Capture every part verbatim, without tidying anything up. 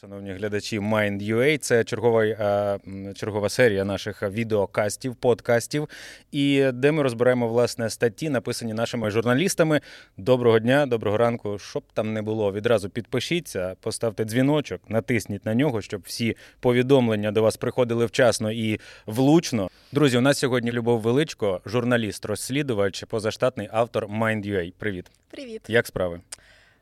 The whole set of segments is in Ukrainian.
Шановні глядачі MindUA, це чергова, чергова серія наших відеокастів, подкастів, і де ми розбираємо, власне, статті, написані нашими журналістами. Доброго дня, доброго ранку, щоб там не було. Відразу підпишіться, поставте дзвіночок, натисніть на нього, щоб всі повідомлення до вас приходили вчасно і влучно. Друзі, у нас сьогодні Любов Величко, журналіст-розслідувач, позаштатний автор MindUA. Привіт. Привіт. Як справи?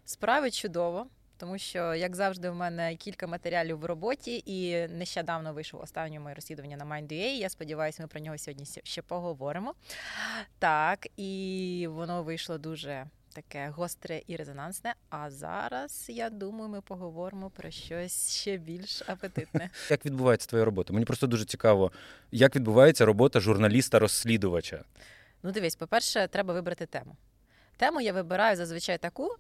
Справи чудово. Тому що, як завжди, в мене кілька матеріалів в роботі, і нещодавно вийшло останнє моє розслідування на MindUA. Я сподіваюся, ми про нього сьогодні ще поговоримо. Так, і воно вийшло дуже таке гостре і резонансне. А зараз, я думаю, ми поговоримо про щось ще більш апетитне. Як відбувається твоя робота? Мені просто дуже цікаво, як відбувається робота журналіста-розслідувача? Ну, дивись, по-перше, треба вибрати тему. Тему я вибираю зазвичай таку,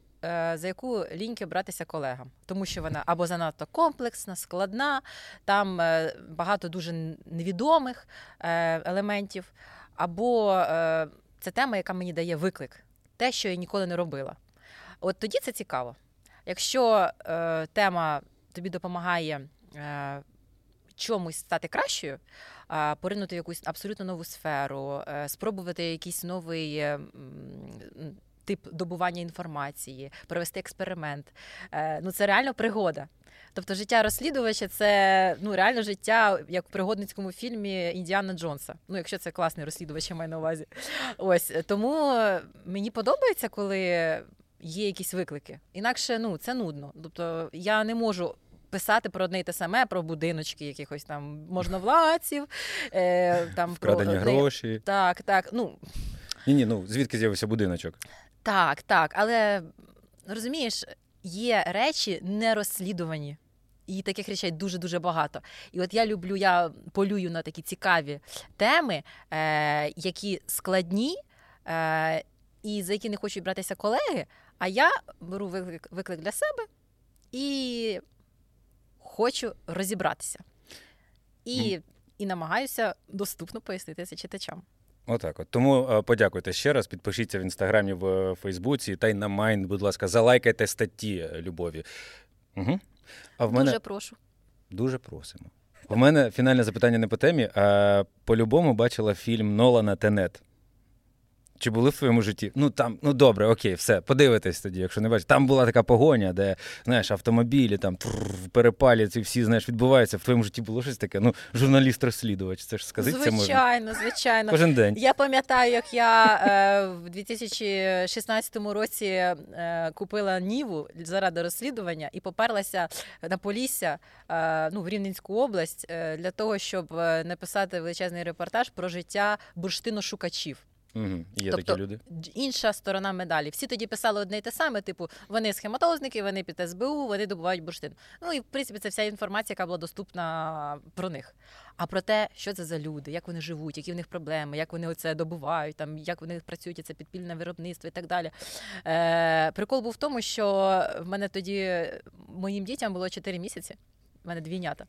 за яку ліньки братися колегам, тому що вона або занадто комплексна, складна, там багато дуже невідомих елементів, або це тема, яка мені дає виклик, те, що я ніколи не робила. От тоді це цікаво. Якщо тема тобі допомагає чомусь стати кращою, поринути в якусь абсолютно нову сферу, спробувати якийсь новий тип добування інформації, провести експеримент. Ну, це реально пригода. Тобто життя розслідувача – це, ну, реально життя, як в пригодницькому фільмі Індіана Джонса. Ну, якщо це класний розслідувач, я маю на увазі. Ось. Тому мені подобається, коли є якісь виклики. Інакше, ну, це нудно. Тобто я не можу писати про одне й те саме, про будиночки якихось там можновладців, е, там, вкрадені про... гроші. Так, так. Ну... Ні-ні, ну, звідки з'явився будиночок? Так, так, але, розумієш, є речі не розслідувані, і таких речей дуже-дуже багато. І от я люблю, я полюю на такі цікаві теми, е- які складні, е- і за які не хочуть братися колеги, а я беру виклик, виклик для себе і хочу розібратися. І, mm. і намагаюся доступно пояснити це читачам. Отак от. Тому подякуйте ще раз, підпишіться в Інстаграмі, в Фейсбуці, та й на Mind, будь ласка, залайкайте статті Любові. Угу. А в мене... Дуже прошу. Дуже просимо. У мене фінальне запитання не по темі, а по-любому бачила фільм Нолана «Тенет». Чи були в твоєму житті? Ну, там, ну добре, окей, все, подивитись тоді, якщо не бачиш. Там була така погоня, де, знаєш, автомобілі, там, трррр, перепалі, ці всі, знаєш, відбуваються. В твоєму житті було щось таке? Ну, журналіст-розслідувач, це ж сказати це можна. Звичайно, звичайно. Кожен день. Я пам'ятаю, як я е, в дві тисячі шістнадцятому році е, купила Ніву заради розслідування і поперлася на Полісся, е, ну, в Рівненську область, е, для того, щоб написати величезний репортаж про життя бурштиношукачів. Угу. Є тобто, такі люди. Інша сторона медалі. Всі тоді писали одне й те саме, типу, вони схематозники, вони під ес бе у, вони добувають бурштин. Ну і, в принципі, це вся інформація, яка була доступна про них. А про те, що це за люди, як вони живуть, які в них проблеми, як вони це добувають, там, як вони працюють, це підпільне виробництво і так далі. Е, прикол був в тому, що в мене тоді, моїм дітям було чотири місяці, в мене двійнята.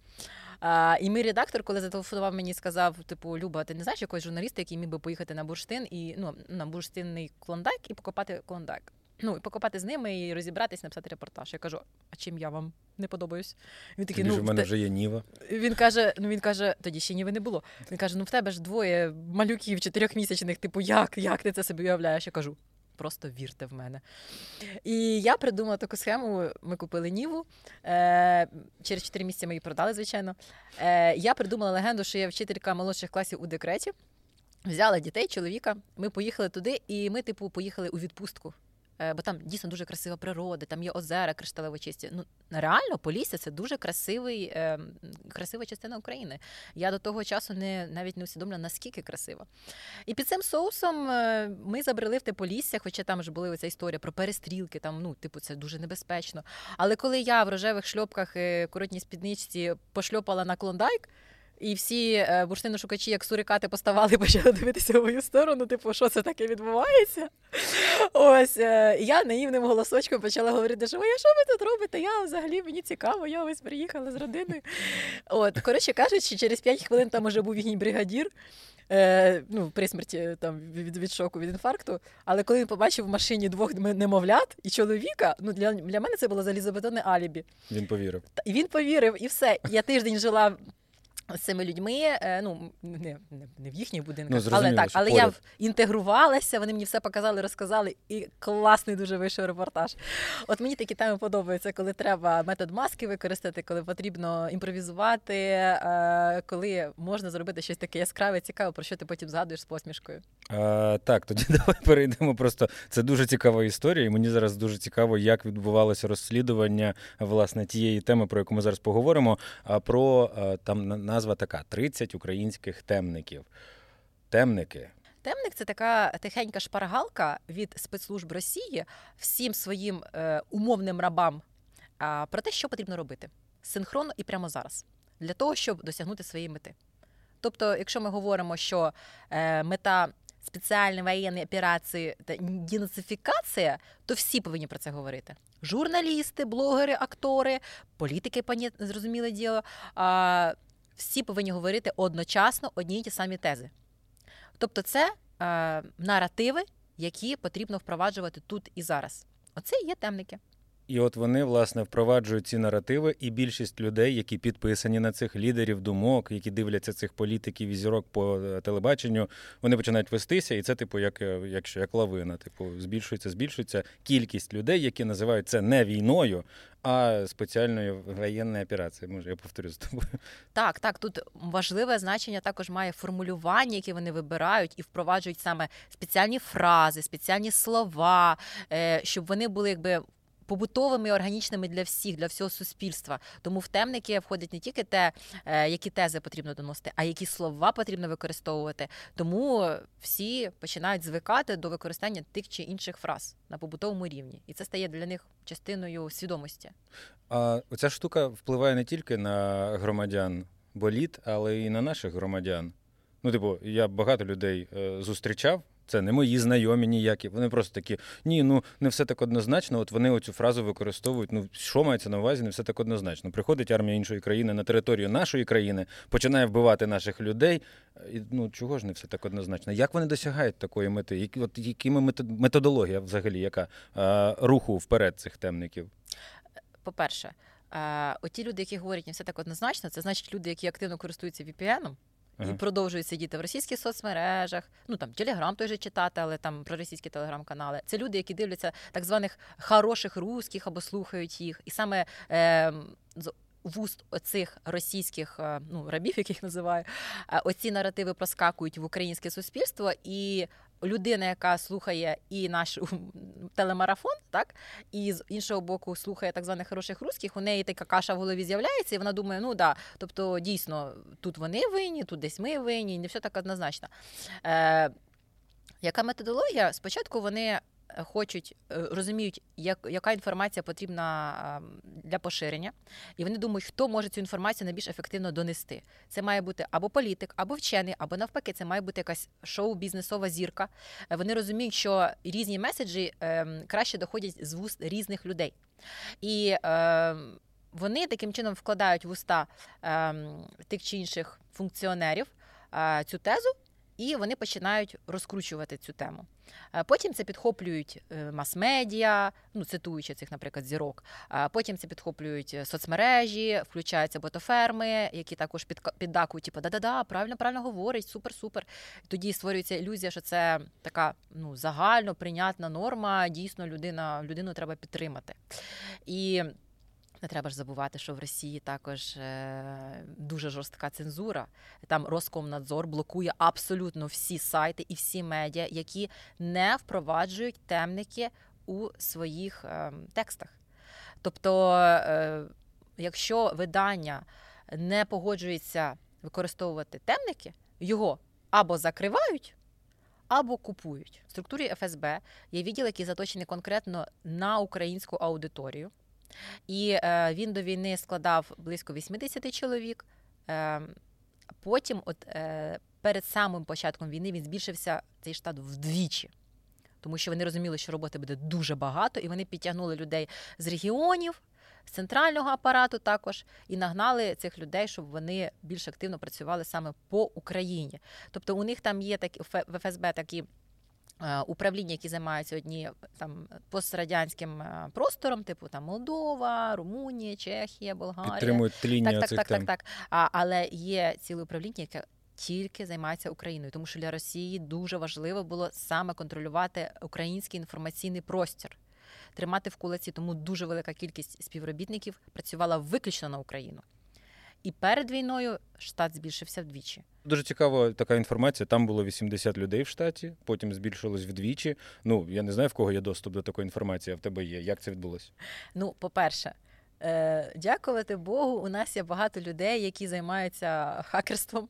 А, і мій редактор, коли зателефонував мені, сказав, типу, Люба, ти не знаєш якогось журналіста, який міг би поїхати на бурштин, і, ну, на бурштинний Клондайк і покопати Клондайк. Ну, і покопати з ними, і розібратись, написати репортаж. Я кажу, а чим я вам не подобаюсь? Він такий, ну, в мене те... вже є Ніва. Він каже, ну, він каже, тоді ще Ніви не було. Він каже, ну, в тебе ж двоє малюків, чотирьохмісячних, типу, як, як ти це собі уявляєш? Я кажу, просто вірте в мене. І я придумала таку схему, ми купили Ніву, е- через чотири місяці ми її продали, звичайно. Е- я придумала легенду, що я вчителька молодших класів у декреті, взяла дітей, чоловіка, ми поїхали туди, і ми, типу, поїхали у відпустку. Е- бо там дійсно дуже красива природа, там є озера кришталево чисті. Ну, реально, Полісся – це дуже красивий, е- красива частина України. Я до того часу не, навіть не усвідомлювала, наскільки красиво. І під цим соусом ми забрели в те Полісся, хоча там вже була ця історія про перестрілки, там, ну, типу, це дуже небезпечно. Але коли я в рожевих шльопках і коротній спідничці пошльопала на Клондайк, і всі бурштиношукачі, як сурикати, поставали і почали дивитися в мою сторону, типу, що це таке відбувається? Ось, я наївним голосочком почала говорити, що моя, що ви тут робите? Я взагалі, мені цікаво, я ось приїхала з родиною. От, коротше кажучи, через п'ять хвилин там уже був їхній бригадір, е, ну, при смерті там, від, від шоку, від інфаркту. Але коли він побачив в машині двох немовлят і чоловіка, ну, для, для мене це було залізобетонне алібі. Він повірив. Та, і він повірив, і все. Я тиждень жила з цими людьми, ну, не, не в їхніх будинках, ну, але так, але поряд. Я інтегрувалася, вони мені все показали, розказали, і класний дуже вийшов репортаж. От мені такі теми подобаються, коли треба метод маски використати, коли потрібно імпровізувати, коли можна зробити щось таке яскраве, цікаве, про що ти потім згадуєш з посмішкою. А, так, тоді давай перейдемо просто. Це дуже цікава історія, і мені зараз дуже цікаво, як відбувалося розслідування, власне, тієї теми, про яку ми зараз поговоримо, а про, там, на назва така: тридцять українських темників. Темники. Темник – це така тихенька шпаргалка від спецслужб Росії всім своїм е, умовним рабам е, про те, що потрібно робити синхронно і прямо зараз, для того, щоб досягнути своєї мети. Тобто, якщо ми говоримо, що е, мета спеціальної воєнної операції та денацифікація, то всі повинні про це говорити. Журналісти, блогери, актори, політики, пані, зрозуміле діло, е, всі повинні говорити одночасно одні й ті самі тези. Тобто це е, наративи, які потрібно впроваджувати тут і зараз. Оце і є темники. І от вони, власне, впроваджують ці наративи, і більшість людей, які підписані на цих лідерів думок, які дивляться цих політиків і зірок по телебаченню, вони починають вестися, і це, типу, як, як, як лавина. Типу, збільшується, збільшується кількість людей, які називають це не війною, а спеціальною воєнною операцією. Може, я повторю з тобою. Так, так, тут важливе значення також має формулювання, які вони вибирають і впроваджують саме спеціальні фрази, спеціальні слова, щоб вони були, якби, побутовими і органічними для всіх, для всього суспільства. Тому в темники входять не тільки те, які тези потрібно доносити, а які слова потрібно використовувати. Тому всі починають звикати до використання тих чи інших фраз на побутовому рівні. І це стає для них частиною свідомості. А оця штука впливає не тільки на громадян боліт, але й на наших громадян. Ну, типу, я багато людей е, зустрічав, це не мої знайомі ніякі. Вони просто такі: ні, ну не все так однозначно. От вони оцю фразу використовують. Ну що мається на увазі, не все так однозначно. Приходить армія іншої країни на територію нашої країни, починає вбивати наших людей. І, ну чого ж не все так однозначно? Як вони досягають такої мети? Які, от якими метод, методологія взагалі, яка е, руху вперед цих темників? По-перше, е, оті люди, які говорять не все так однозначно, це значить люди, які активно користуються ві пі ен-ом. І продовжують сидіти в російських соцмережах, ну там Телеграм той же читати, але там про російські телеграм-канали. Це люди, які дивляться так званих хороших русських або слухають їх. І саме е, з вуст оцих російських е, ну, рабів, яких називаю, е, оці наративи проскакують в українське суспільство, і людина, яка слухає і наш телемарафон, так, і з іншого боку слухає так званих хороших русських, у неї така каша в голові з'являється, і вона думає, ну да, тобто дійсно тут вони винні, тут десь ми винні, і не все так однозначно. Е, яка методологія? Спочатку вони хочуть, розуміють, як, яка інформація потрібна для поширення, і вони думають, хто може цю інформацію найбільш ефективно донести. Це має бути або політик, або вчений, або навпаки, це має бути якась шоу-бізнесова зірка. Вони розуміють, що різні меседжі е, краще доходять з вуст різних людей. І е, вони таким чином вкладають в уста е, тих чи інших функціонерів е, цю тезу, і вони починають розкручувати цю тему. Потім це підхоплюють мас-медіа, ну, цитуючи цих, наприклад, зірок. Потім це підхоплюють соцмережі, включаються ботоферми, які також піддакують, типу, да-да-да, правильно-правильно говорить, супер-супер. Тоді створюється ілюзія, що це така, ну, загально прийнятна норма, дійсно людина, людину треба підтримати. І не треба ж забувати, що в Росії також дуже жорстка цензура. Там Роскомнадзор блокує абсолютно всі сайти і всі медіа, які не впроваджують темники у своїх текстах. Тобто, якщо видання не погоджується використовувати темники, його або закривають, або купують. В структурі еф ес бе є відділ, який заточений конкретно на українську аудиторію. І е, він до війни складав близько вісімдесят чоловік. Е, потім, от, е, перед самим початком війни, він збільшився, цей штат, вдвічі. Тому що вони розуміли, що роботи буде дуже багато, і вони підтягнули людей з регіонів, з центрального апарату також і нагнали цих людей, щоб вони більш активно працювали саме по Україні. Тобто у них там є такі в ФСБ такі управління, які займаються одні там пострадянським простором, типу там Молдова, Румунія, Чехія, Болгарія. Підтримують тління цих тем. Так, так, так, так. А, але є ціле управління, яке тільки займається Україною, тому що для Росії дуже важливо було саме контролювати український інформаційний простір, тримати в кулаці, тому дуже велика кількість співробітників працювала виключно на Україну. І перед війною штат збільшився вдвічі. Дуже цікава така інформація. Там було вісімдесят людей в штаті, потім збільшилось вдвічі. Ну, я не знаю, в кого є доступ до такої інформації, а в тебе є. Як це відбулося? Ну, по-перше, е- дякувати Богу, у нас є багато людей, які займаються хакерством,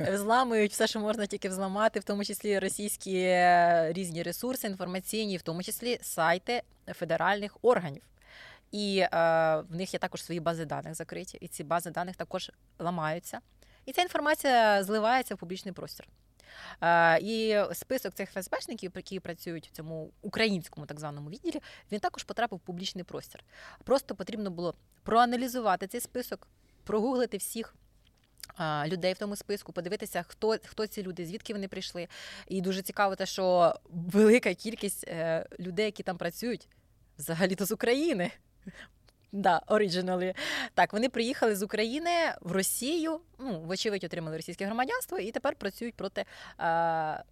взламують все, що можна тільки взламати, в тому числі російські різні ресурси інформаційні, в тому числі сайти федеральних органів. І е, в них є також свої бази даних закриті, і ці бази даних також ламаються. І ця інформація зливається в публічний простір. Е, і список цих ФСБшників, які працюють в цьому українському так званому відділі, він також потрапив в публічний простір. Просто потрібно було проаналізувати цей список, прогуглити всіх е, людей в тому списку, подивитися, хто, хто ці люди, звідки вони прийшли. І дуже цікаво те, що велика кількість е, людей, які там працюють, взагалі-то з України. Да, originally. Так, вони приїхали з України в Росію, ну, вочевидь, отримали російське громадянство і тепер працюють проти е-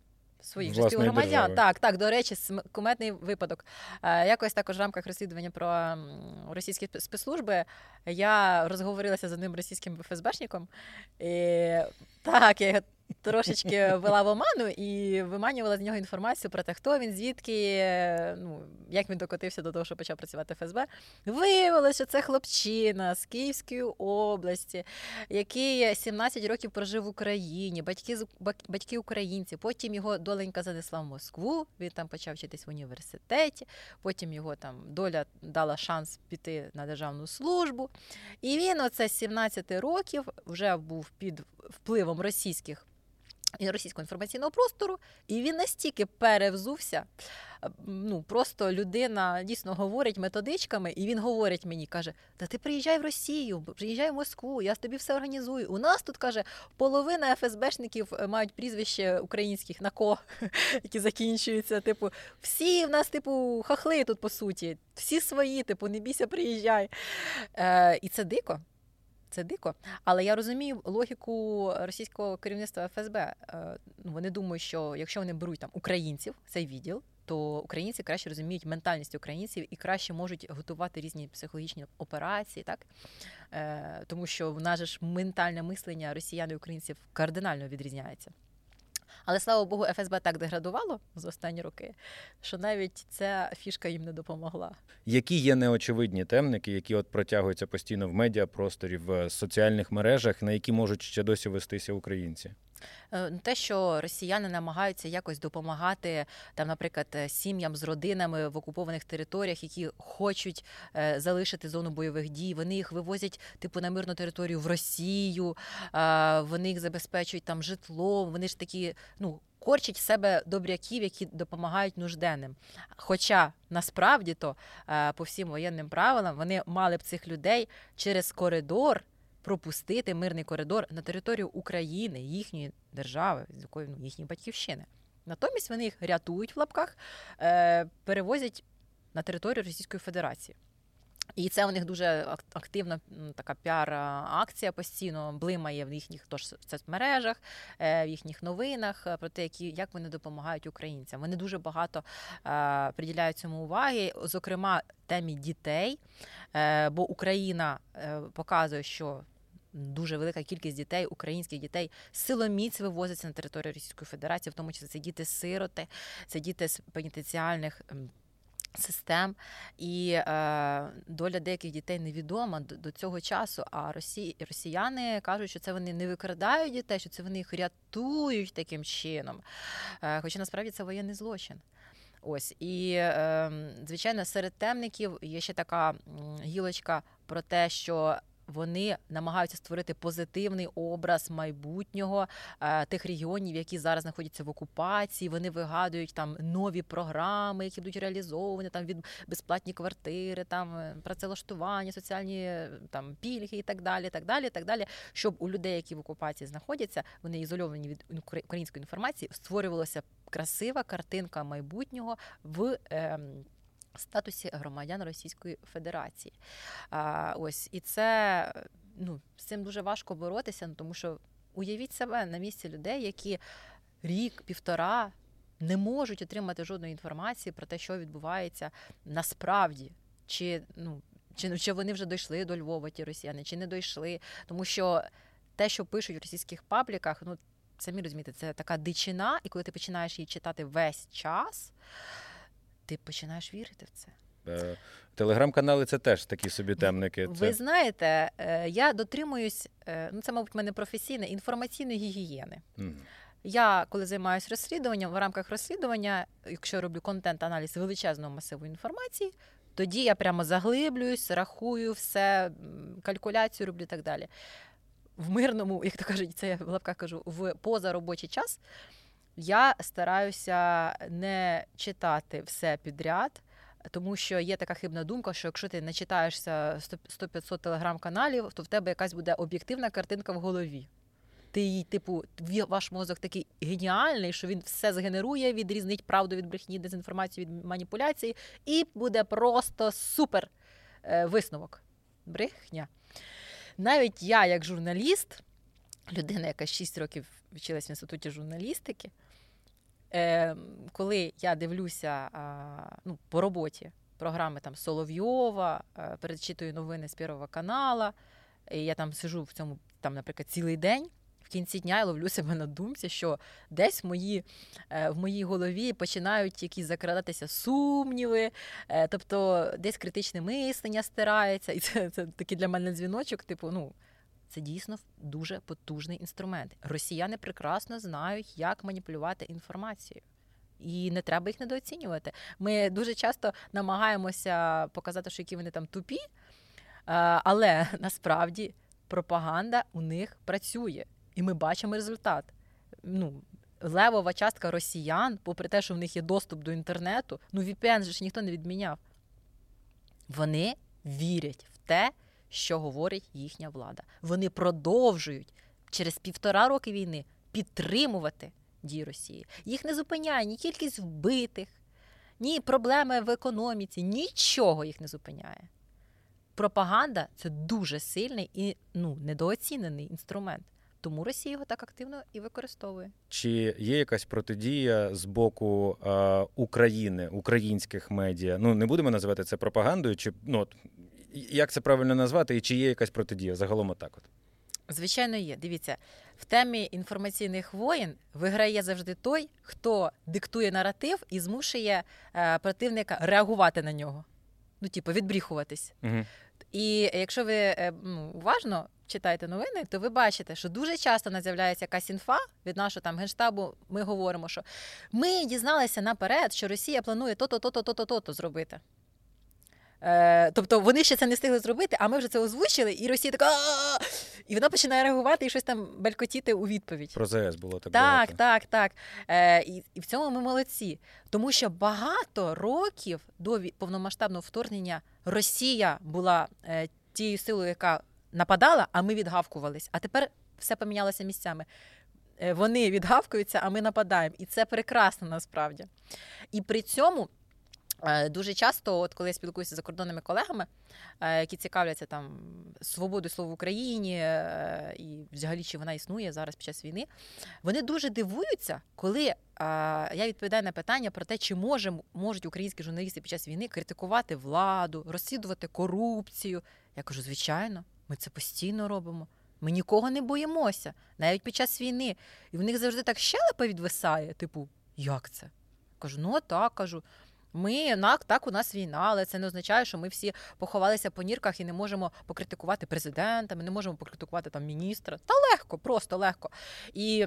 своїх же співгромадян. Держави. Так, так, до речі, куметний випадок. Е- якось також в рамках розслідування про російські спецслужби я розговорилася з одним російським ФСБшником. І, так, я його трошечки вела в оману і виманювала з нього інформацію про те, хто він, звідки, ну, як він докотився до того, що почав працювати в ФСБ. Виявилося, що це хлопчина з Київської області, який сімнадцять років прожив в Україні, батьки, батьки українці, потім його доленька занесла в Москву, він там почав вчитись в університеті, потім його там доля дала шанс піти на державну службу. І він оце з сімнадцяти років вже був під впливом російських і російського інформаційного простору, і він настільки перевзувся, ну, просто людина дійсно говорить методичками, і він говорить мені, каже, та ти приїжджай в Росію, приїжджай в Москву, я тобі все організую. У нас тут, каже, половина ФСБшників мають прізвище українських на ко, які закінчуються, типу, всі в нас, типу, хахли тут, по суті, всі свої, типу, не бійся, приїжджай. Е, і це дико. Це дико, але я розумію логіку російського керівництва ФСБ. Вони думають, що якщо вони беруть там українців, цей відділ, то українці краще розуміють ментальність українців і краще можуть готувати різні психологічні операції, так? Тому що в нас же ж ментальне мислення росіян і українців кардинально відрізняється. Але, слава Богу, ФСБ так деградувало за останні роки, що навіть ця фішка їм не допомогла. Які є неочевидні темники, які от протягуються постійно в медіапросторі, в соціальних мережах, на які можуть ще досі вестися українці? Те, що росіяни намагаються якось допомагати, там, наприклад, сім'ям з родинами в окупованих територіях, які хочуть е, залишити зону бойових дій, вони їх вивозять типу на мирну територію в Росію, е, вони їх забезпечують там житлом, вони ж такі, ну, корчать в себе добряків, які допомагають нужденним. Хоча насправді то е, по всім воєнним правилам вони мали б цих людей через коридор пропустити, мирний коридор, на територію України, їхньої держави, з якої, ну, їхньої батьківщини. Натомість вони їх рятують в лапках, е- перевозять на територію Російської Федерації. І це у них дуже активна така піар-акція постійно блимає в їхніх тож, соцмережах, в їхніх новинах про те, які, як вони допомагають українцям. Вони дуже багато е, приділяють цьому уваги, зокрема темі дітей, е, бо Україна е, показує, що дуже велика кількість дітей, українських дітей, силоміць вивозиться на територію Російської Федерації, в тому числі це діти-сироти, це діти з пенітенціальних систем, і е, доля деяких дітей невідома до, до цього часу, а росі, росіяни кажуть, що це вони не викрадають дітей, що це вони їх рятують таким чином, е, хоча насправді це воєнний злочин. Ось, і, е, звичайно, серед темників є ще така гілочка про те, що вони намагаються створити позитивний образ майбутнього тих регіонів, які зараз знаходяться в окупації. Вони вигадують там нові програми, які будуть реалізовані, там від безплатні квартири, там працевлаштування, соціальні там пільги і так далі, так далі, так далі, щоб у людей, які в окупації знаходяться, вони ізольовані від української інформації, створювалася красива картинка майбутнього в е- статусі громадян Російської Федерації. А, ось, і це, ну, з цим дуже важко боротися, ну, тому що уявіть себе на місці людей, які рік-півтора не можуть отримати жодної інформації про те, що відбувається насправді, чи, ну, чи, чи вони вже дійшли до Львова, ті росіяни, чи не дійшли, тому що те, що пишуть в російських пабліках, ну, самі розумієте, це така дичина, і коли ти починаєш її читати весь час, ти починаєш вірити в це. Телеграм-канали – це теж такі собі темники. Ви це... знаєте, я дотримуюсь, ну це, мабуть, в мене професійне, інформаційної гігієни. Mm. Я, коли займаюся розслідуванням, в рамках розслідування, якщо роблю контент-аналіз величезного масиву інформації, тоді я прямо заглиблююсь, рахую все, калькуляцію роблю і так далі. В мирному, як то кажуть, це я в лапках кажу, в позаробочий час я стараюся не читати все підряд, тому що є така хибна думка, що якщо ти начитаєшся сто-п'ятсот телеграм-каналів, то в тебе якась буде об'єктивна картинка в голові. Ти її, типу, ваш мозок такий геніальний, що він все згенерує, відрізнить правду від брехні, дезінформацію від маніпуляції, і буде просто супер висновок. Брехня. Навіть я, як журналіст, людина, яка шість років вчилась в інституті журналістики, коли я дивлюся, ну, по роботі програми там Соловйова, перечитую новини з Першого каналу, і я там сижу в цьому, там, наприклад, цілий день, в кінці дня я ловлю себе на думці, що десь в, мої, в моїй голові починають якісь закрадатися сумніви, тобто десь критичне мислення стирається, і це, це такий для мене дзвіночок, типу, ну, це дійсно дуже потужний інструмент. Росіяни прекрасно знають, як маніпулювати інформацією. І не треба їх недооцінювати. Ми дуже часто намагаємося показати, що які вони там тупі, але насправді пропаганда у них працює. І ми бачимо результат. Ну, левова частка росіян, попри те, що в них є доступ до інтернету, ну, ві пі ен же ж ніхто не відміняв. Вони вірять в те, що говорить їхня влада. Вони продовжують через півтора роки війни підтримувати дії Росії. Їх не зупиняє ні кількість вбитих, ні проблеми в економіці, нічого їх не зупиняє. Пропаганда – це дуже сильний і, ну, недооцінений інструмент. Тому Росія його так активно і використовує. Чи є якась протидія з боку е, України, українських медіа? Ну, не будемо називати це пропагандою, чи, ну, як це правильно назвати, і чи є якась протидія? Загалом отак от. Звичайно, є. Дивіться, в темі інформаційних воєн виграє завжди той, хто диктує наратив і змушує е, противника реагувати на нього. Ну, типу, відбріхуватись. Угу. І якщо ви е, ну, уважно читаєте новини, то ви бачите, що дуже часто нас з'являється якась інфа від нашого там Генштабу. Ми говоримо, що ми дізналися наперед, що Росія планує то-то, то-то, то-то, то-то зробити. Е, тобто вони ще це не встигли зробити, а ми вже це озвучили, і Росія така... І вона починає реагувати і щось там белькотіти у відповідь. Про зе ес було так багато. Так, так, так. Е, і, і в цьому ми молодці. Тому що багато років до повномасштабного вторгнення Росія була е, тією силою, яка нападала, а ми відгавкувались. А тепер все помінялося місцями. Е, вони відгавкуються, а ми нападаємо. І це прекрасно насправді. І при цьому... Дуже часто, от коли я спілкуюся з закордонними колегами, які цікавляться там свободою слова в Україні і взагалі чи вона існує зараз під час війни, вони дуже дивуються, коли я відповідаю на питання про те, чи може, можуть українські журналісти під час війни критикувати владу, розслідувати корупцію. Я кажу, звичайно, ми це постійно робимо. Ми нікого не боїмося, навіть під час війни. І в них завжди так щелепа відвисає, типу, як це? Кажу, ну так, кажу. Ми, так, у нас війна, але це не означає, що ми всі поховалися по нірках і не можемо покритикувати президента, ми не можемо покритикувати там міністра. Та легко, просто легко. І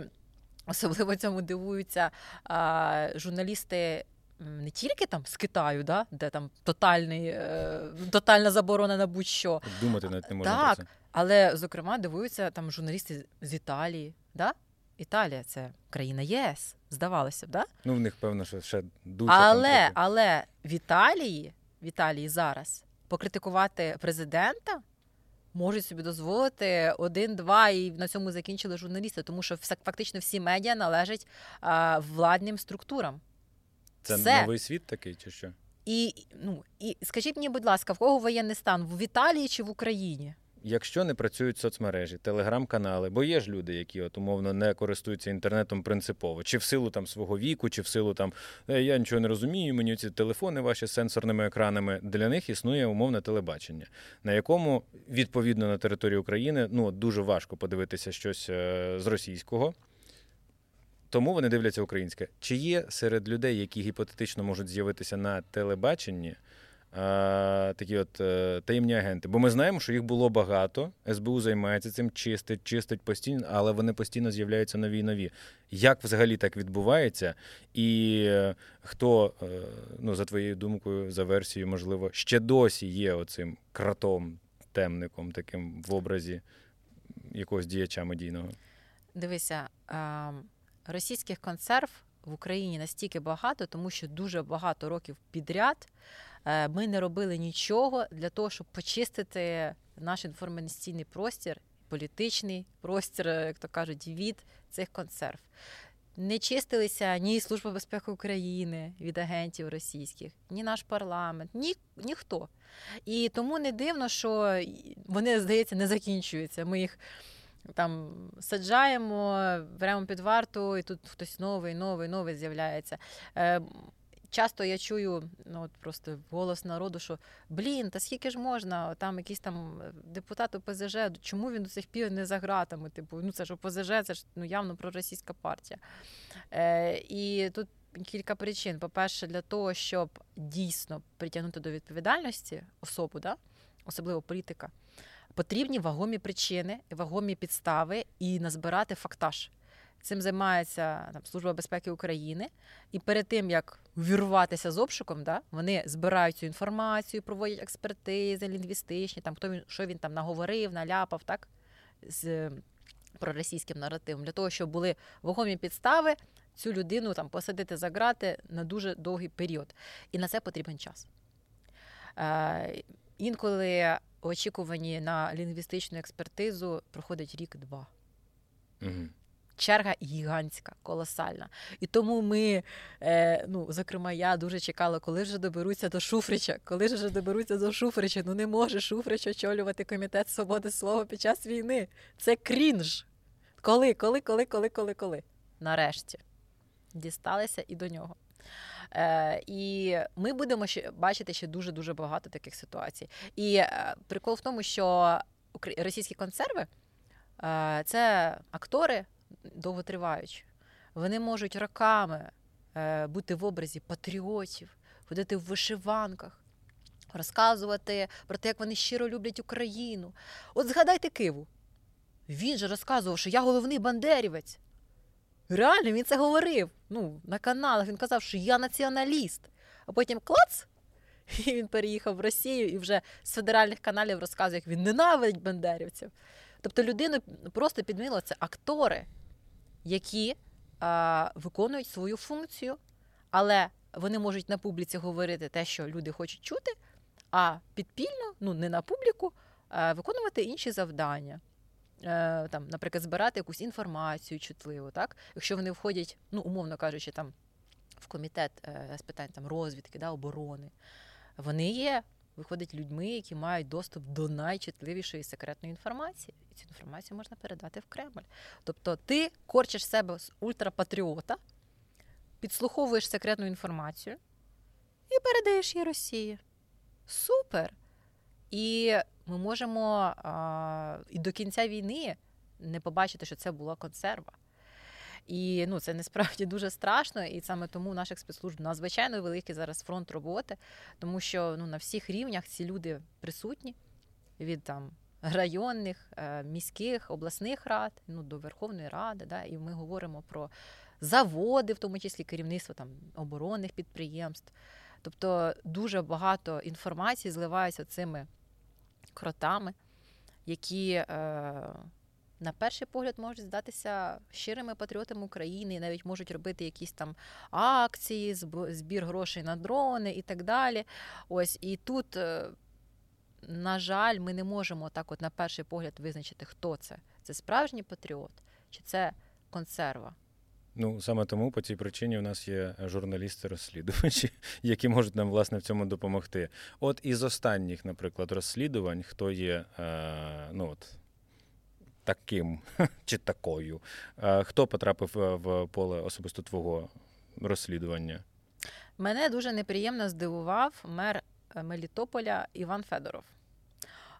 особливо цьому дивуються а, журналісти не тільки там з Китаю, да, де там тотальний, е, тотальна заборона на будь-що. Думати навіть не можна про це. Але, зокрема, дивуються там журналісти з Італії, да? Італія – це країна ЄС, здавалося б, да? Ну, в них, певно, що ще дуже... Але, але в Італії, в Італії зараз покритикувати президента можуть собі дозволити один-два, і на цьому закінчили журналісти, тому що фактично всі медіа належать а, владним структурам. Це Все. Новий світ такий, чи що? І, ну, і скажіть мені, будь ласка, в кого воєнний стан? В Італії чи в Україні? Якщо не працюють соцмережі, телеграм-канали, бо є ж люди, які от умовно не користуються інтернетом принципово, чи в силу там свого віку, чи в силу там я нічого не розумію, мені ці телефони ваші з сенсорними екранами, для них існує умовне телебачення, на якому відповідно на території України, ну, дуже важко подивитися щось з російського. Тому вони дивляться українське. Чи є серед людей, які гіпотетично можуть з'явитися на телебаченні, а, такі от а, таємні агенти? Бо ми знаємо, що їх було багато, ес бе у займається цим, чистить, чистить постійно, але вони постійно з'являються нові і нові. Як взагалі так відбувається? І хто, ну, за твоєю думкою, за версією, можливо, ще досі є оцим кратом, темником таким в образі якогось діяча медійного? Дивися, а... російських консерв в Україні настільки багато, тому що дуже багато років підряд ми не робили нічого для того, щоб почистити наш інформаційний простір, політичний простір, як то кажуть, від цих консерв. Не чистилися ні Служба безпеки України від агентів російських, ні наш парламент, ні ніхто. І тому не дивно, що вони, здається, не закінчуються. Ми їх там саджаємо, беремо під варту, і тут хтось новий, новий, новий з'являється. Е, часто я чую, ну, от просто голос народу, що блін, та скільки ж можна, там якийсь там депутат о пе зе же, чому він до цих пір не за ґратами? Типу, ну це ж о пе зе же, це ж ну, явно проросійська партія. Е, і тут кілька причин. По-перше, для того, щоб дійсно притягнути до відповідальності особу, да? Особливо політика, потрібні вагомі причини, вагомі підстави і назбирати фактаж. Цим займається там, Служба безпеки України. І перед тим, як вірватися з обшуком, да, вони збирають цю інформацію, проводять експертизи, лінгвістичні, там, хто він, що він там наговорив, наляпав, так, з проросійським наративом. Для того, щоб були вагомі підстави, цю людину там, посадити за грати на дуже довгий період. І на це потрібен час. Е, інколи... очікувані на лінгвістичну експертизу проходить рік-два. Угу. Черга гігантська, колосальна. І тому ми, е, ну, зокрема, я дуже чекала, коли вже доберуться до Шуфрича, коли ж вже доберуться до Шуфрича. Ну не може Шуфрич очолювати Комітет свободи слова під час війни. Це крінж. Коли, коли, коли, коли, коли, коли? Нарешті. Дісталися і до нього. Е, і ми будемо ще бачити ще дуже-дуже багато таких ситуацій. І е, прикол в тому, що російські консерви е, – це актори довготриваючі. Вони можуть роками е, бути в образі патріотів, ходити в вишиванках, розказувати про те, як вони щиро люблять Україну. От згадайте Киву. Він же розказував, що я головний бандерівець. Реально, він це говорив. Ну, на каналах він казав, що я націоналіст. А потім клац, і він переїхав в Росію і вже з федеральних каналів розказує, як він ненавидить бандерівців. Тобто людину просто підмінило це актори, які а, виконують свою функцію, але вони можуть на публіці говорити те, що люди хочуть чути, а підпільно, ну не на публіку, а виконувати інші завдання. Там, наприклад, збирати якусь інформацію чутливу, так? Якщо вони входять, ну, умовно кажучи, там, в комітет е, з питань там, розвідки, да, оборони, вони є, виходять людьми, які мають доступ до найчутливішої секретної інформації. І цю інформацію можна передати в Кремль. Тобто ти корчиш себе з ультрапатріота, підслуховуєш секретну інформацію і передаєш її Росії. Супер! І ми можемо а, і до кінця війни не побачити, що це була консерва. І ну, це насправді дуже страшно, і саме тому у наших спецслужб надзвичайно великий зараз фронт роботи, тому що ну, на всіх рівнях ці люди присутні, від там, районних, міських, обласних рад ну, до Верховної Ради. Да? І ми говоримо про заводи, в тому числі керівництво там, оборонних підприємств. Тобто дуже багато інформації зливається цими кротами, які е, на перший погляд можуть здатися щирими патріотами України, навіть можуть робити якісь там акції, збір грошей на дрони і так далі. Ось, і тут, е, на жаль, ми не можемо так от на перший погляд визначити, хто це. Це справжній патріот чи це консерва? Ну, саме тому, по цій причині, у нас є журналісти-розслідувачі, які можуть нам, власне, в цьому допомогти. От із останніх, наприклад, розслідувань, хто є, е, ну, от, таким чи такою, е, хто потрапив в поле особисто твого розслідування? Мене дуже неприємно здивував мер Мелітополя Іван Федоров.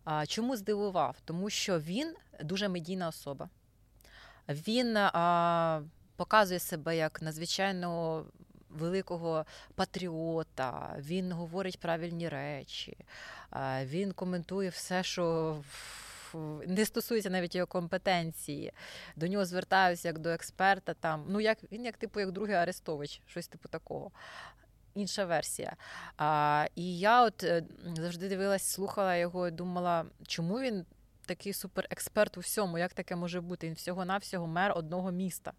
А чому здивував? Тому що він дуже медійна особа. Він... А, показує себе як надзвичайно великого патріота, він говорить правильні речі, він коментує все, що не стосується навіть його компетенції. До нього звертаюся як до експерта, там, ну, як, він як, типу, як другий Арестович, щось типу такого. Інша версія. А, і я от завжди дивилась, слухала його і думала, чому він такий суперексперт у всьому, як таке може бути? Він всього-навсього мер одного міста.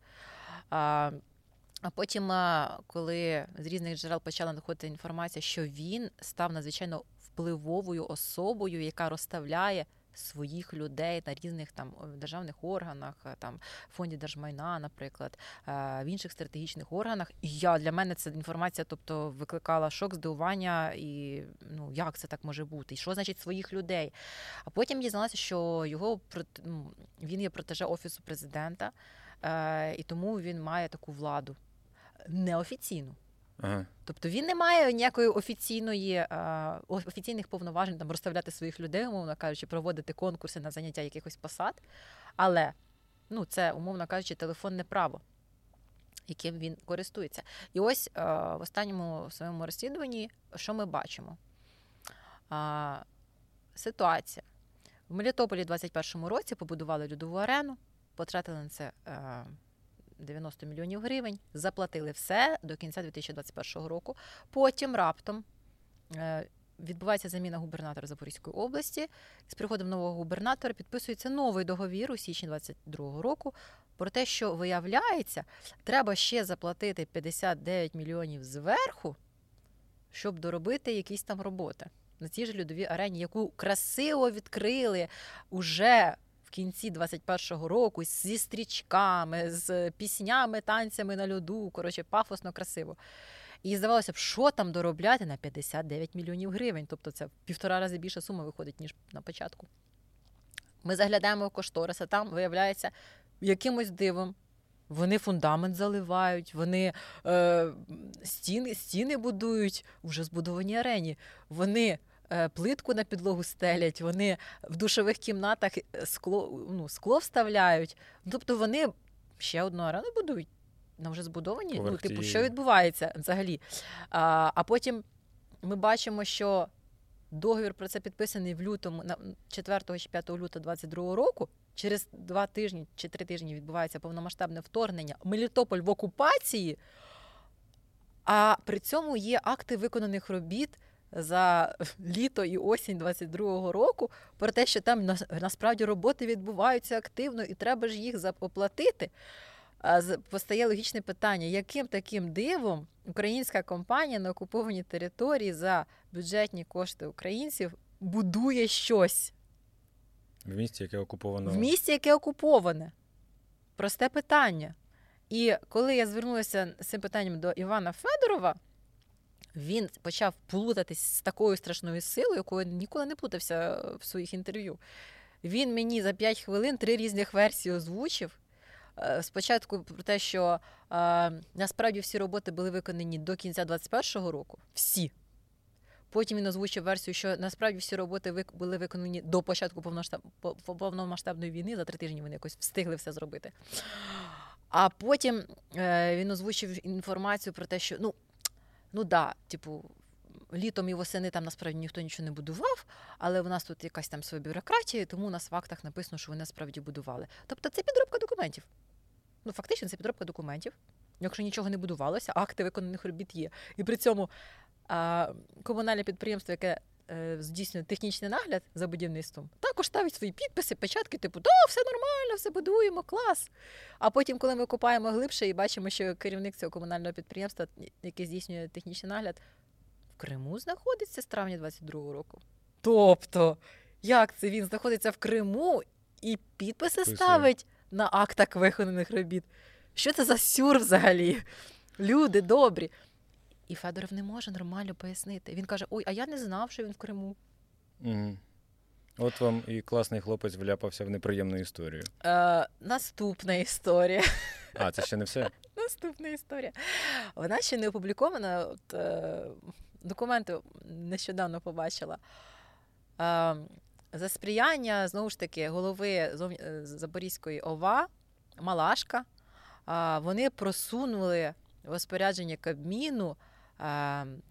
А потім, коли з різних джерел почала надходити інформація, що він став надзвичайно впливовою особою, яка розставляє своїх людей на різних там державних органах, там фонді держмайна, наприклад, в інших стратегічних органах. І я, для мене ця інформація, тобто, викликала шок, здивування, і ну як це так може бути, і що значить своїх людей. А потім дізналася, що його він є протеже Офісу президента. І тому він має таку владу неофіційну. Ага. Тобто він не має ніякої офіційної, офіційних повноважень там розставляти своїх людей, умовно кажучи, проводити конкурси на заняття якихось посад. Але ну, це, умовно кажучи, телефонне право, яким він користується. І ось в останньому своєму розслідуванні, що ми бачимо? Ситуація. В Мелітополі в двадцять першому році побудували льодову арену. Потратили на це дев'яносто мільйонів гривень, заплатили все до кінця дві тисячі двадцять першого року. Потім раптом відбувається заміна губернатора Запорізької області. З приходом нового губернатора підписується новий договір у січні двадцять другого року про те, що, виявляється, треба ще заплатити п'ятдесят дев'ять мільйонів зверху, щоб доробити якісь там роботи на цій же льодовій арені, яку красиво відкрили уже в кінці двадцять першого року, зі стрічками, з піснями, танцями на льоду, коротше, пафосно, красиво. І здавалося б, що там доробляти на п'ятдесят дев'ять мільйонів гривень, тобто це в півтора рази більша сума виходить, ніж на початку. Ми заглядаємо в кошторис, а там, виявляється, якимось дивом вони фундамент заливають, вони е, стіни, стіни будують вже збудовані арені, вони... плитку на підлогу стелять, вони в душових кімнатах скло, ну, скло вставляють. Тобто вони ще одну арену будують, нам вже збудовані. Ну, типу, що відбувається взагалі? А, а потім ми бачимо, що договір про це підписаний в лютому, четвертого чи п'ятого лютого двадцять другого року. Через два тижні чи три тижні відбувається повномасштабне вторгнення. Мелітополь в окупації, а при цьому є акти виконаних робіт за літо і осінь двадцять другого року, про те, що там насправді роботи відбуваються активно і треба ж їх оплатити. Постає логічне питання, яким таким дивом українська компанія на окупованій території за бюджетні кошти українців будує щось? В місті, яке окуповано. В місті, яке окуповане. Просте питання. І коли я звернулася з цим питанням до Івана Федорова, він почав плутатись з такою страшною силою, якою ніколи не плутався в своїх інтерв'ю. Він мені за п'ять хвилин три різних версії озвучив. Спочатку про те, що е, насправді всі роботи були виконані до кінця двадцять першого року. Всі. Потім він озвучив версію, що насправді всі роботи були виконані до початку повномасштабної війни. За три тижні вони якось встигли все зробити. А потім е, він озвучив інформацію про те, що... ну, Ну так, да, типу, літом і восени там насправді ніхто нічого не будував, але в нас тут якась там своя бюрократія, тому у нас в актах написано, що вони насправді будували. Тобто це підробка документів. Ну, фактично, це підробка документів. Якщо нічого не будувалося, акти виконаних робіт є. І при цьому а, комунальне підприємство, яке здійснює технічний нагляд за будівництвом, також ставить свої підписи, печатки, типу, да, все нормально, все будуємо, клас. А потім, коли ми копаємо глибше і бачимо, що керівник цього комунального підприємства, який здійснює технічний нагляд, в Криму знаходиться з травня двадцять другого року. Тобто, як це він знаходиться в Криму і підписи Писи. ставить на актах виконаних робіт? Що це за сюр взагалі? Люди добрі. І Федоров не може нормально пояснити. Він каже, ой, а я не знав, що він в Криму. Угу. От вам і класний хлопець вляпався в неприємну історію. Е, наступна історія. А, це ще не все? Наступна історія. Вона ще не опублікована. От, е, документи нещодавно побачила. Е, за сприяння, знову ж таки, голови Запорізької ОВА, Малашка, е, вони просунули в розпорядження Кабміну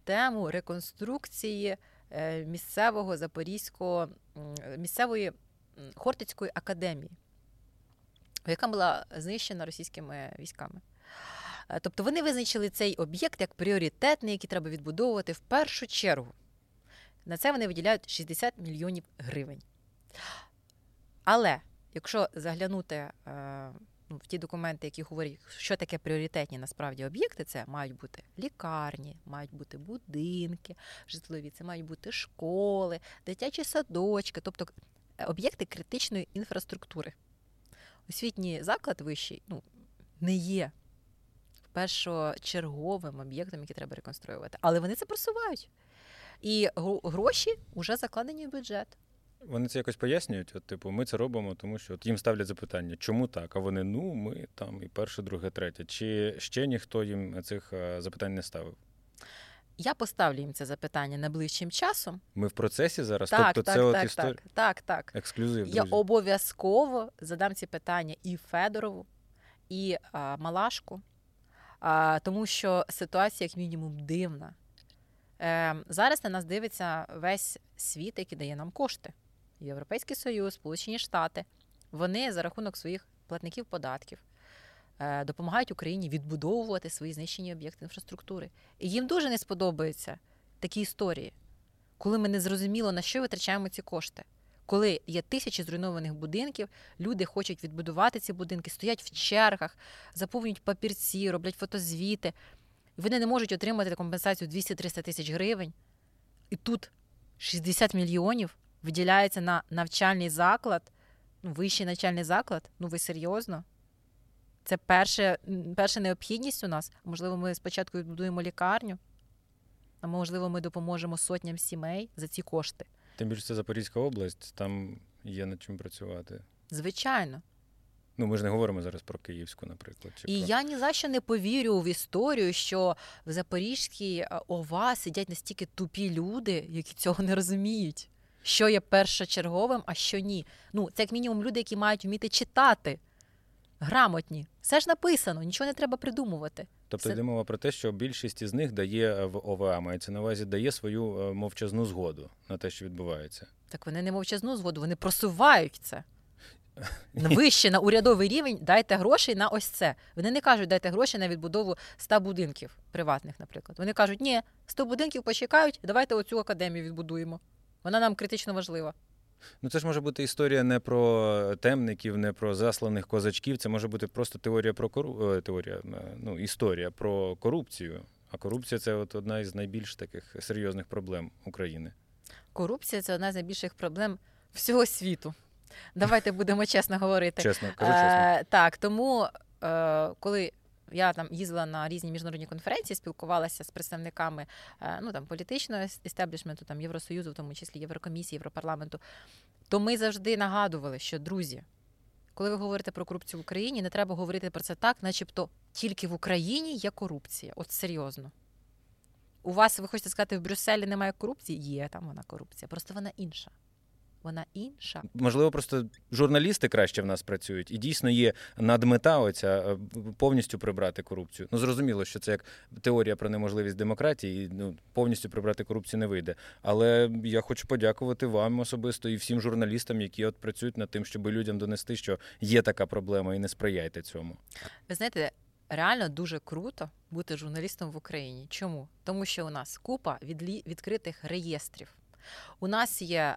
тему реконструкції місцевого запорізького, місцевої Хортицької академії, яка була знищена російськими військами. Тобто вони визначили цей об'єкт як пріоритетний, який треба відбудовувати в першу чергу. На це вони виділяють шістдесят мільйонів гривень. Але, якщо заглянути в ті документи, які говорять, що таке пріоритетні насправді об'єкти, це мають бути лікарні, мають бути будинки житлові, це мають бути школи, дитячі садочки, тобто об'єкти критичної інфраструктури. Освітній заклад вищий, ну, не є першочерговим об'єктом, який треба реконструювати. Але вони це просувають. І гроші вже закладені в бюджет. Вони це якось пояснюють? От, типу, ми це робимо, тому що от їм ставлять запитання, чому так? А вони, ну, ми там і перше, друге, третє. Чи ще ніхто їм цих запитань не ставив? Я поставлю їм це запитання найближчим часом. Ми в процесі зараз? Так, тобто так, це так, от історія? Так, так, так. Ексклюзив, друзі. Я обов'язково задам ці питання і Федорову, і а, Малашку, а, тому що ситуація, як мінімум, дивна. Е, зараз на нас дивиться весь світ, який дає нам кошти. Європейський Союз, Сполучені Штати, вони за рахунок своїх платників податків допомагають Україні відбудовувати свої знищені об'єкти інфраструктури. І їм дуже не сподобаються такі історії, коли ми не зрозуміло, на що витрачаємо ці кошти. Коли є тисячі зруйнованих будинків, люди хочуть відбудувати ці будинки, стоять в чергах, заповнюють папірці, роблять фотозвіти. Вони не можуть отримати компенсацію двісті-триста тисяч гривень. І тут шістдесят мільйонів виділяється на навчальний заклад, ну, вищий навчальний заклад, ну ви серйозно? Це перше, перша необхідність у нас. Можливо, ми спочатку відбудуємо лікарню, а можливо, ми допоможемо сотням сімей за ці кошти. Тим більше це Запорізька область, там є над чим працювати. Звичайно. Ну, ми ж не говоримо зараз про Київську, наприклад. Чи і про... я ні за що не повірю в історію, що в Запорізькій ОВА сидять настільки тупі люди, які цього не розуміють. Що є першочерговим, а що ні. Ну, це як мінімум люди, які мають вміти читати. Грамотні. Все ж написано, нічого не треба придумувати. Тобто, йде мова про те, що більшість із них дає в ОВА, мається на увазі, дає свою мовчазну згоду на те, що відбувається. Так вони не мовчазну згоду, вони просувають це. Вище на урядовий рівень дайте гроші на ось це. Вони не кажуть, дайте гроші на відбудову сто будинків приватних, наприклад. Вони кажуть, ні, сто будинків почекають, давайте оцю академію відбудуємо. Вона нам критично важлива. Ну це ж може бути історія не про темників, не про засланих козачків, це може бути просто теорія про кору... теорія, ну, історія про корупцію. А корупція – це от одна із найбільш таких серйозних проблем України. Корупція – це одна з найбільших проблем всього світу. Давайте будемо чесно говорити. Чесно, кажу чесно. Так, тому коли... Я там їздила на різні міжнародні конференції, спілкувалася з представниками ну, там, політичного істеблішменту, там, Євросоюзу, в тому числі Єврокомісії, Європарламенту, то ми завжди нагадували, що, друзі, коли ви говорите про корупцію в Україні, не треба говорити про це так, начебто тільки в Україні є корупція. От серйозно. У вас, ви хочете сказати, в Брюсселі немає корупції? Є там вона корупція, просто вона інша. Вона інша. Можливо, просто журналісти краще в нас працюють. І дійсно є надмета оця повністю прибрати корупцію. Ну, зрозуміло, що це як теорія про неможливість демократії, і ну, повністю прибрати корупцію не вийде. Але я хочу подякувати вам особисто і всім журналістам, які от працюють над тим, щоб людям донести, що є така проблема і не сприяйте цьому. Ви знаєте, реально дуже круто бути журналістом в Україні. Чому? Тому що у нас купа відкритих реєстрів. У нас є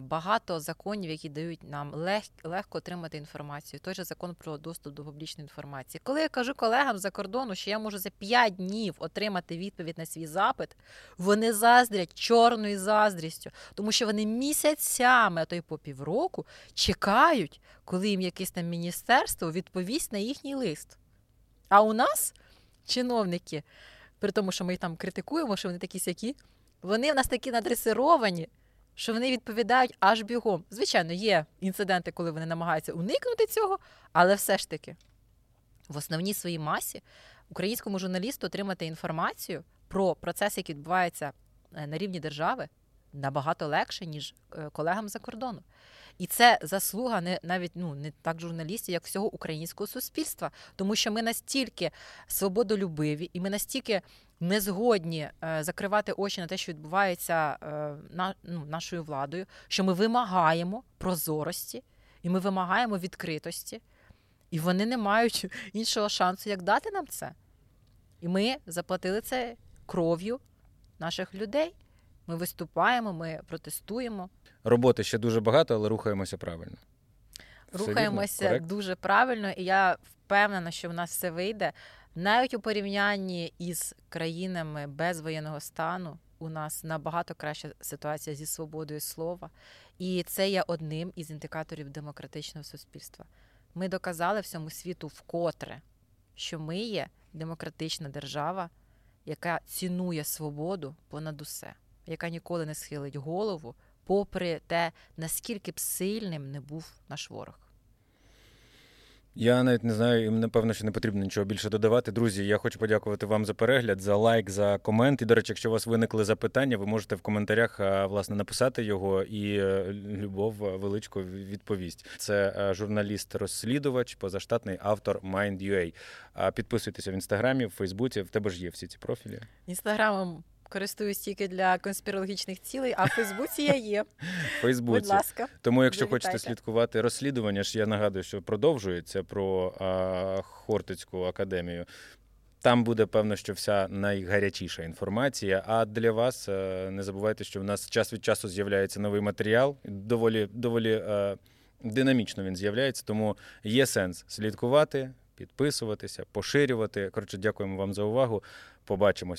багато законів, які дають нам лег, легко отримати інформацію. Той же закон про доступ до публічної інформації. Коли я кажу колегам за кордону, що я можу за п'ять днів отримати відповідь на свій запит, вони заздрять чорною заздрістю, тому що вони місяцями, а то й по півроку чекають, коли їм якесь там міністерство відповість на їхній лист. А у нас чиновники, при тому, що ми їх там критикуємо, що вони такі-сякі, вони в нас такі надресировані, що вони відповідають аж бігом. Звичайно, є інциденти, коли вони намагаються уникнути цього, але все ж таки в основній своїй масі українському журналісту отримати інформацію про процеси, які відбуваються на рівні держави, набагато легше, ніж колегам за кордоном. І це заслуга не навіть ну не так журналістів, як всього українського суспільства, тому що ми настільки свободолюбиві і ми настільки не згодні закривати очі на те, що відбувається на, ну, нашою владою, що ми вимагаємо прозорості і ми вимагаємо відкритості, і вони не мають іншого шансу, як дати нам це. І ми заплатили це кров'ю наших людей. Ми виступаємо, ми протестуємо. Роботи ще дуже багато, але рухаємося правильно. Рухаємося дуже правильно, і я впевнена, що в нас все вийде. Навіть у порівнянні із країнами без воєнного стану у нас набагато краща ситуація зі свободою слова. І це є одним із індикаторів демократичного суспільства. Ми доказали всьому світу вкотре, що ми є демократична держава, яка цінує свободу понад усе, яка ніколи не схилить голову, попри те, наскільки б сильним не був наш ворог. Я навіть не знаю, і, напевно, що не потрібно нічого більше додавати. Друзі, я хочу подякувати вам за перегляд, за лайк, за комент. І, до речі, якщо у вас виникли запитання, ви можете в коментарях, власне, написати його, і Любов Величко відповість. Це журналіст-розслідувач, позаштатний автор MindUA. Підписуйтеся в Інстаграмі, в Фейсбуці. В тебе ж є всі ці профілі. Інстаграмом користуюсь тільки для конспірологічних цілей, а в Фейсбуці я є. Фейсбуці. Будь ласка. Тому, якщо завітайте. Хочете слідкувати розслідування, ж я нагадую, що продовжується про а, Хортицьку академію. Там буде, певно, що вся найгарячіша інформація. А для вас а, не забувайте, що в нас час від часу з'являється новий матеріал. Доволі, доволі а, динамічно він з'являється, тому є сенс слідкувати, підписуватися, поширювати. Коротше, дякуємо вам за увагу. Побачимося.